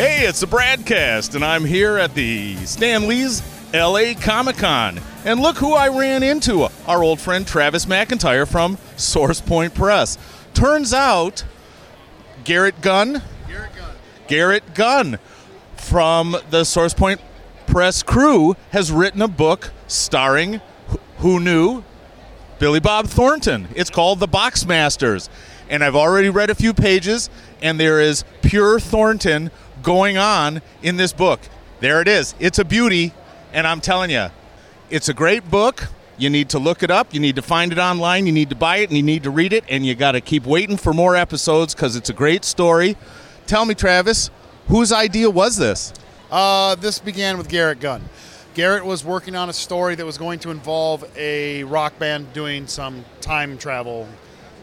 Hey, it's the Bradcast, and I'm here at the Stan Lee's L.A. Comic-Con. And look who I ran into, our old friend Travis McIntyre from Source Point Press. Turns out, Garrett Gunn from the Source Point Press crew has written a book starring, who knew, Billy Bob Thornton. It's called The Boxmasters. And I've already read a few pages, and there is pure Thornton going on in this book. There it is. It's a beauty, and I'm telling you, it's a great book. You need to look it up. You need to find it online. You need to buy it, and you need to read it, and you got to keep waiting for more episodes because it's a great story. Tell me, Travis, whose idea was this? This began with Garrett Gunn. Garrett was working on a story that was going to involve a rock band doing some time travel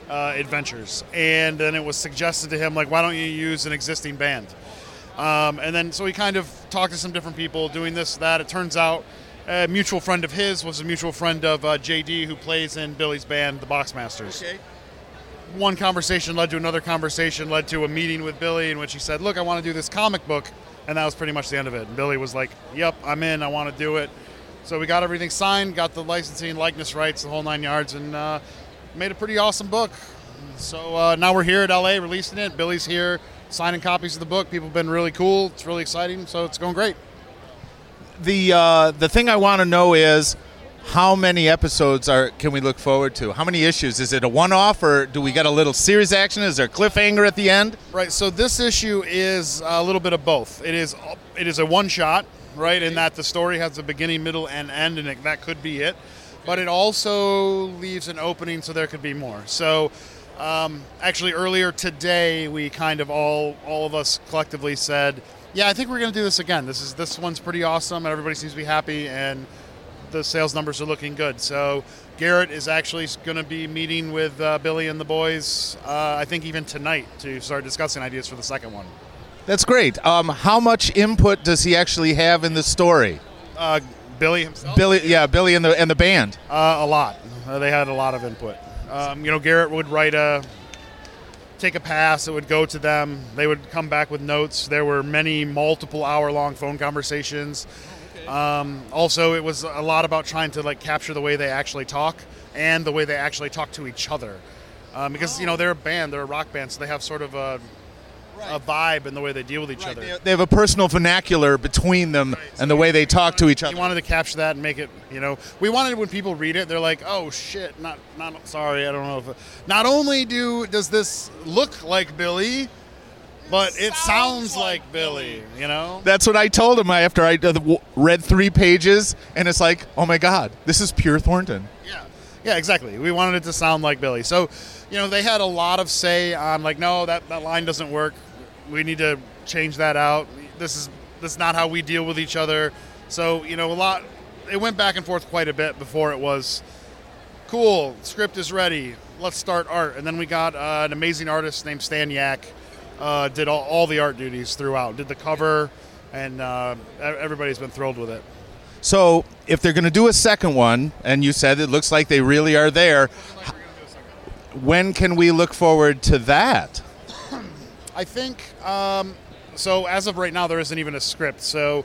adventures, and then it was suggested to him, like, why don't you use an existing band? And then so he kind of talked to some different people doing this, that. It turns out a mutual friend of his was a mutual friend of J.D. who plays in Billy's band, The Boxmasters. Okay. One conversation led to another conversation, led to a meeting with Billy in which he said, look, I want to do this comic book, and that was pretty much the end of it. And Billy was like, yep, I'm in, I want to do it. So we got everything signed, got the licensing, likeness rights, the whole nine yards, and made a pretty awesome book. So now we're here at LA releasing it. Billy's here signing copies of the book. People have been really cool. It's really exciting. So it's going great. The thing I want to know is how many episodes can we look forward to? How many issues? Is it a one-off, or do we get a little series action? Is there a cliffhanger at the end? Right. So this issue is a little bit of both. It is a one-shot, right, in that the story has a beginning, middle, and end, and that could be it. But it also leaves an opening, so there could be more. So actually earlier today, we kind of all of us collectively said, yeah, I think we're going to do this again. This one's pretty awesome, and everybody seems to be happy, and the sales numbers are looking good. So Garrett is actually going to be meeting with Billy and the boys, I think even tonight, to start discussing ideas for the second one. That's great. How much input does he actually have in the story? Billy himself? Billy and the band. A lot. They had a lot of input. Garrett would take a pass. It would go to them. They would come back with notes. There were many multiple hour-long phone conversations. Oh, okay. Also, it was a lot about trying to capture the way they actually talk and the way they actually talk to each other. Because they're a band, they're a rock band, so they have sort of a vibe in the way they deal with each other. They have a personal vernacular between them, right, and so the way they talk to each other. We wanted to capture that and make it, we wanted when people read it, they're like, oh shit, not sorry, I don't know if not only does this look like Billy, but it sounds like Billy, That's what I told him after I read three pages, and it's like, oh my God, this is pure Thornton. Yeah. Yeah, exactly. We wanted it to sound like Billy. So, they had a lot of say on no, that line doesn't work. We need to change that out. This is not how we deal with each other. So, a lot. It went back and forth quite a bit before it was cool. Script is ready. Let's start art. And then we got an amazing artist named Stan Yak. Did all the art duties throughout. Did the cover, and everybody's been thrilled with it. So if they're going to do a second one, and you said it looks like they really are there, when can we look forward to that? I think, so as of right now, there isn't even a script. So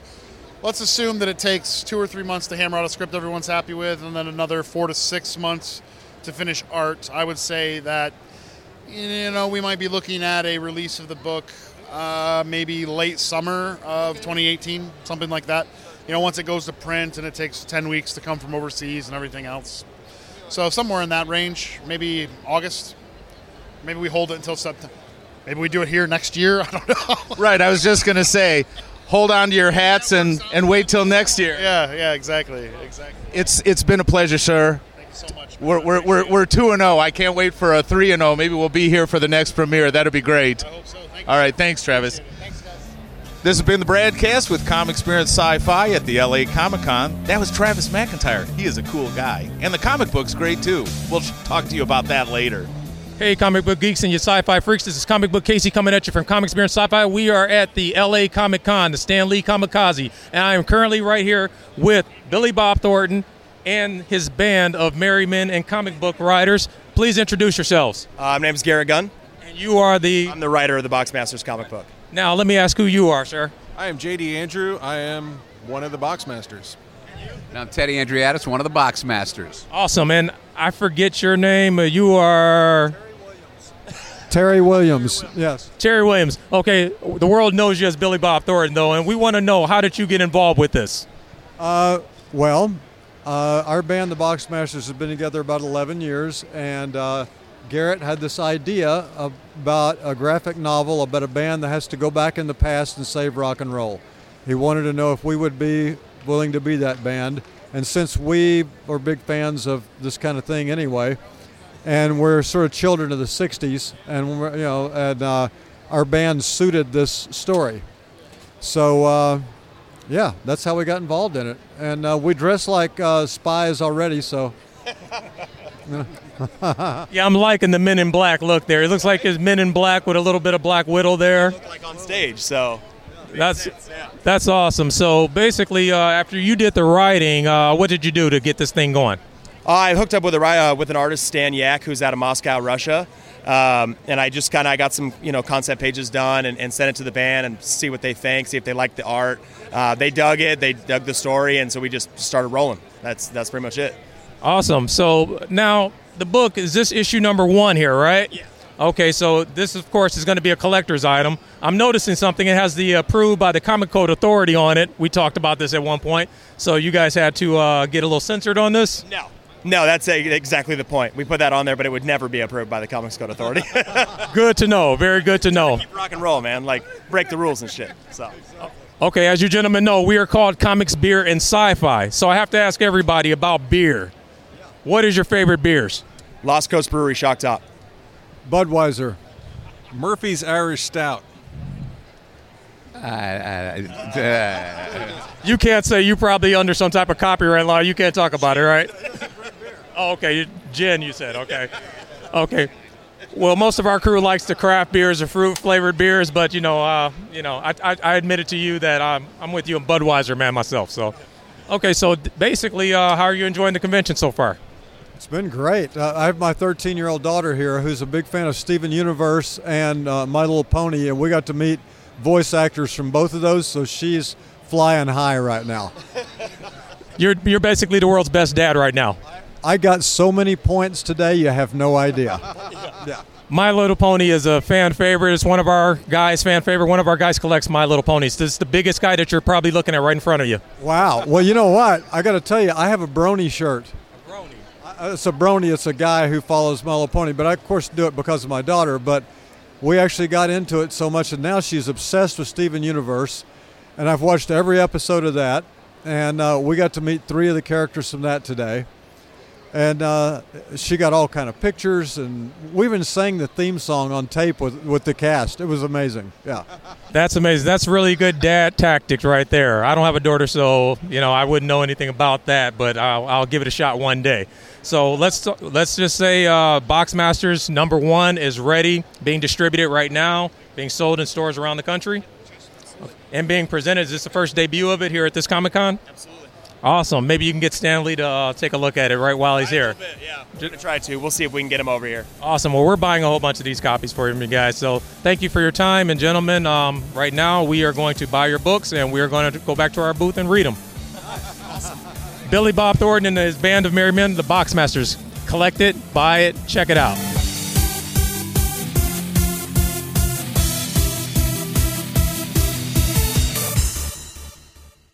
let's assume that it takes 2 or 3 months to hammer out a script everyone's happy with, and then another 4 to 6 months to finish art. I would say that, we might be looking at a release of the book maybe late summer of 2018, something like that. Once it goes to print, and it takes 10 weeks to come from overseas and everything else. So somewhere in that range, maybe August. Maybe we hold it until September. Maybe we do it here next year. I don't know. Right. I was just going to say, hold on to your hats and wait till next year. Yeah, exactly. It's been a pleasure, sir. Thank you so much. We're 2-0. I can't wait for a 3-0. Maybe we'll be here for the next premiere. That'd be great. I hope so. Thank you. All right. Thanks, Travis. This has been the Bradcast with Comic Experience Sci-Fi at the LA Comic-Con. That was Travis McIntyre. He is a cool guy. And the comic book's great, too. We'll talk to you about that later. Hey, comic book geeks and your sci-fi freaks. This is Comic Book Casey coming at you from Comic Experience Sci-Fi. We are at the LA Comic-Con, the Stan Lee Kamikaze. And I am currently right here with Billy Bob Thornton and his band of merry men and comic book writers. Please introduce yourselves. My name is Garrett Gunn. And I'm the writer of the Boxmasters comic book. Now, let me ask who you are, sir. I am J.D. Andrew. I am one of the Boxmasters. And I'm Teddy Andreadis, one of the Boxmasters. Awesome, and I forget your name. You are... Terry Williams. Terry Williams, yes. Terry Williams. Okay, the world knows you as Billy Bob Thornton, though, and we want to know, how did you get involved with this? Our band, the Boxmasters, has been together about 11 years, and Garrett had this idea about a graphic novel about a band that has to go back in the past and save rock and roll. He wanted to know if we would be willing to be that band, and since we are big fans of this kind of thing anyway, and we're sort of children of the 60s, and we're, you know, and our band suited this story. So yeah, that's how we got involved in it, and we dress like spies already, so yeah, I'm liking the Men in Black look there. It looks like it's Men in Black with a little bit of Black Widow there. They look like on stage, so that's awesome. So basically, after you did the writing, what did you do to get this thing going? I hooked up with an artist, Stan Yak, who's out of Moscow, Russia, and I just kind of got some concept pages done and sent it to the band and see what they think, see if they like the art. They dug it, they dug the story, and so we just started rolling. That's pretty much it. Awesome. So now the book is this issue number 1 here, right? Yeah. Okay, so this, of course, is going to be a collector's item. I'm noticing something. It has the approved by the Comic Code Authority on it. We talked about this at one point. So you guys had to get a little censored on this? No, that's exactly the point. We put that on there, but it would never be approved by the Comics Code Authority. Good to know. Very good to know. Keep rock and roll, man. Like, break the rules and shit. So. Okay, as you gentlemen know, we are called Comics, Beer, and Sci-Fi. So I have to ask everybody about beer. What is your favorite beers? Lost Coast Brewery, Shock Top. Budweiser. Murphy's Irish Stout. You can't say, you probably under some type of copyright law. You can't talk about it, right? Oh, okay. Gin, you said. Okay. Okay. Well, most of our crew likes the craft beers or fruit-flavored beers, but, I admit it to you that I'm with you in Budweiser, man, myself. So, okay. So, basically, how are you enjoying the convention so far? It's been great. I have my 13-year-old daughter here who's a big fan of Steven Universe and My Little Pony, and we got to meet voice actors from both of those, so she's flying high right now. You're basically the world's best dad right now. I got so many points today, you have no idea. Yeah. My Little Pony is a fan favorite. It's one of our guys' fan favorite. One of our guys collects My Little Ponies. This is the biggest guy that you're probably looking at right in front of you. Wow. Well, you know what? I got to tell you, I have a brony shirt. It's a brony. It's a guy who follows My Little Pony, but I, of course, do it because of my daughter. But we actually got into it so much, and now she's obsessed with Steven Universe, and I've watched every episode of that, and we got to meet 3 of the characters from that today. And she got all kind of pictures, and we even sang the theme song on tape with the cast. It was amazing. Yeah, that's amazing. That's really good dad tactics right there. I don't have a daughter, so I wouldn't know anything about that, but I'll give it a shot one day. So let's just say Boxmasters number 1 is ready, being distributed right now, being sold in stores around the country, and being presented. Is this the first debut of it here at this Comic-Con? Absolutely. Awesome. Maybe you can get Stan Lee to take a look at it right while he's here. A little bit, yeah. We're going to try to. We'll see if we can get him over here. Awesome. Well, we're buying a whole bunch of these copies for you guys. So thank you for your time. And gentlemen, right now we are going to buy your books, and we are going to go back to our booth and read them. Awesome. Billy Bob Thornton and his band of merry men, the Boxmasters. Collect it, buy it, check it out.